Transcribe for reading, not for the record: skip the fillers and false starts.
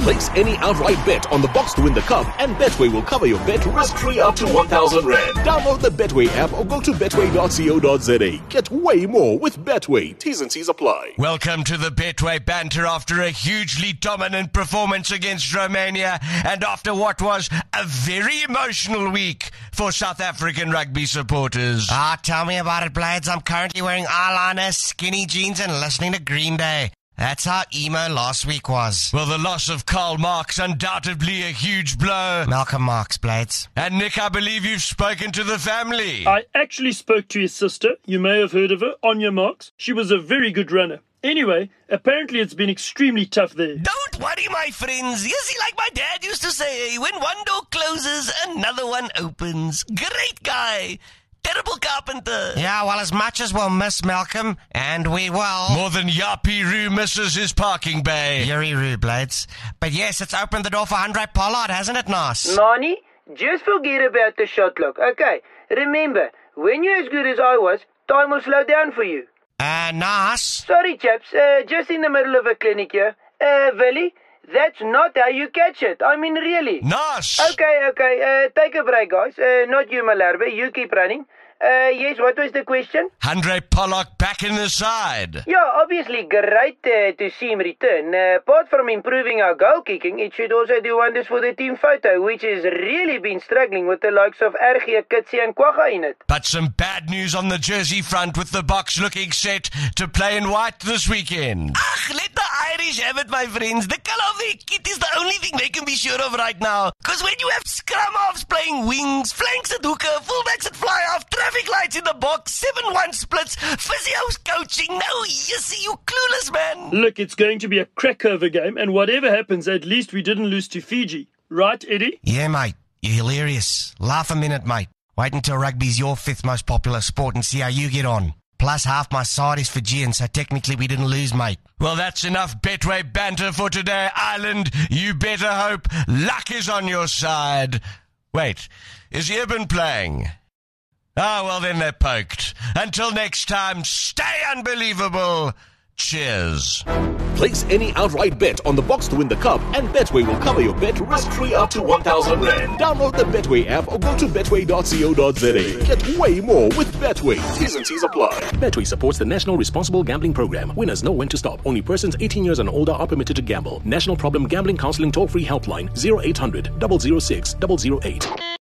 Place any outright bet on the box to win the cup, and Betway will cover your bet risk-free up to 1,000 Rand. Download the Betway app or go to betway.co.za. Get way more with Betway. T's and C's apply. Welcome to the Betway Banter after a hugely dominant performance against Romania and after what was a very emotional week for South African rugby supporters. Tell me about it, Blades. I'm currently wearing eyeliner, skinny jeans, and listening to Green Day. That's how emo last week was. Well, the loss of Karl Marx, undoubtedly a huge blow. Malcolm Marx, Blades. And Nick, I believe you've spoken to the family. I actually spoke to his sister. You may have heard of her, Anya Marx. She was a very good runner. Anyway, apparently it's been extremely tough there. Don't worry, my friends. You see, like my dad used to say, when one door closes, another one opens. Great guy. Terrible carpenter. Yeah, well, as much as we'll miss Malcolm, and we will. More than Yapiru misses his parking bay. Yuriru, Blades. But yes, it's opened the door for Andre Pollard, hasn't it, Naas? Nani, just forget about the shot clock. Okay, remember, when you're as good as I was, time will slow down for you. Naas? Sorry, chaps, just in the middle of a clinic here. Willie, that's not how you catch it. I mean, really. Naas! Okay, take a break, guys. Not you, Malarbe. You keep running. Yes, what was the question? Andre Pollard back in the side. Yeah, obviously great to see him return. Apart from improving our goal kicking, it should also do wonders for the team photo, which has really been struggling with the likes of RG Kitsi and Quagga in it. But some bad news on the jersey front, with the box looking set to play in white this weekend. Ach, let the Irish have it, my friends. The colour of their kit is the only thing they can be sure of right now. Because when you have scrum-offs playing wings, flanks at hooker, fullbacks at fly-off, traffic lights in the box, 7-1 splits, physios coaching. No, you see, you clueless man. Look, it's going to be a crackover game, and whatever happens, at least we didn't lose to Fiji. Right, Eddie? Yeah, mate. You're hilarious. Laugh a minute, mate. Wait until rugby's your fifth most popular sport and see how you get on. Plus, half my side is Fijian, so technically we didn't lose, mate. Well, that's enough Betway banter for today, Ireland. You better hope luck is on your side. Wait, is Eben playing? Well, then they're poked. Until next time, stay unbelievable. Cheers. Place any outright bet on the box to win the cup, and Betway will cover your bet risk-free up to 1,000 Rand. Download the Betway app or go to betway.co.za. Get way more with Betway. T's and C's apply. Betway supports the National Responsible Gambling Program. Winners know when to stop. Only persons 18 years and older are permitted to gamble. National Problem Gambling Counseling Toll-Free Helpline 0800 006 008.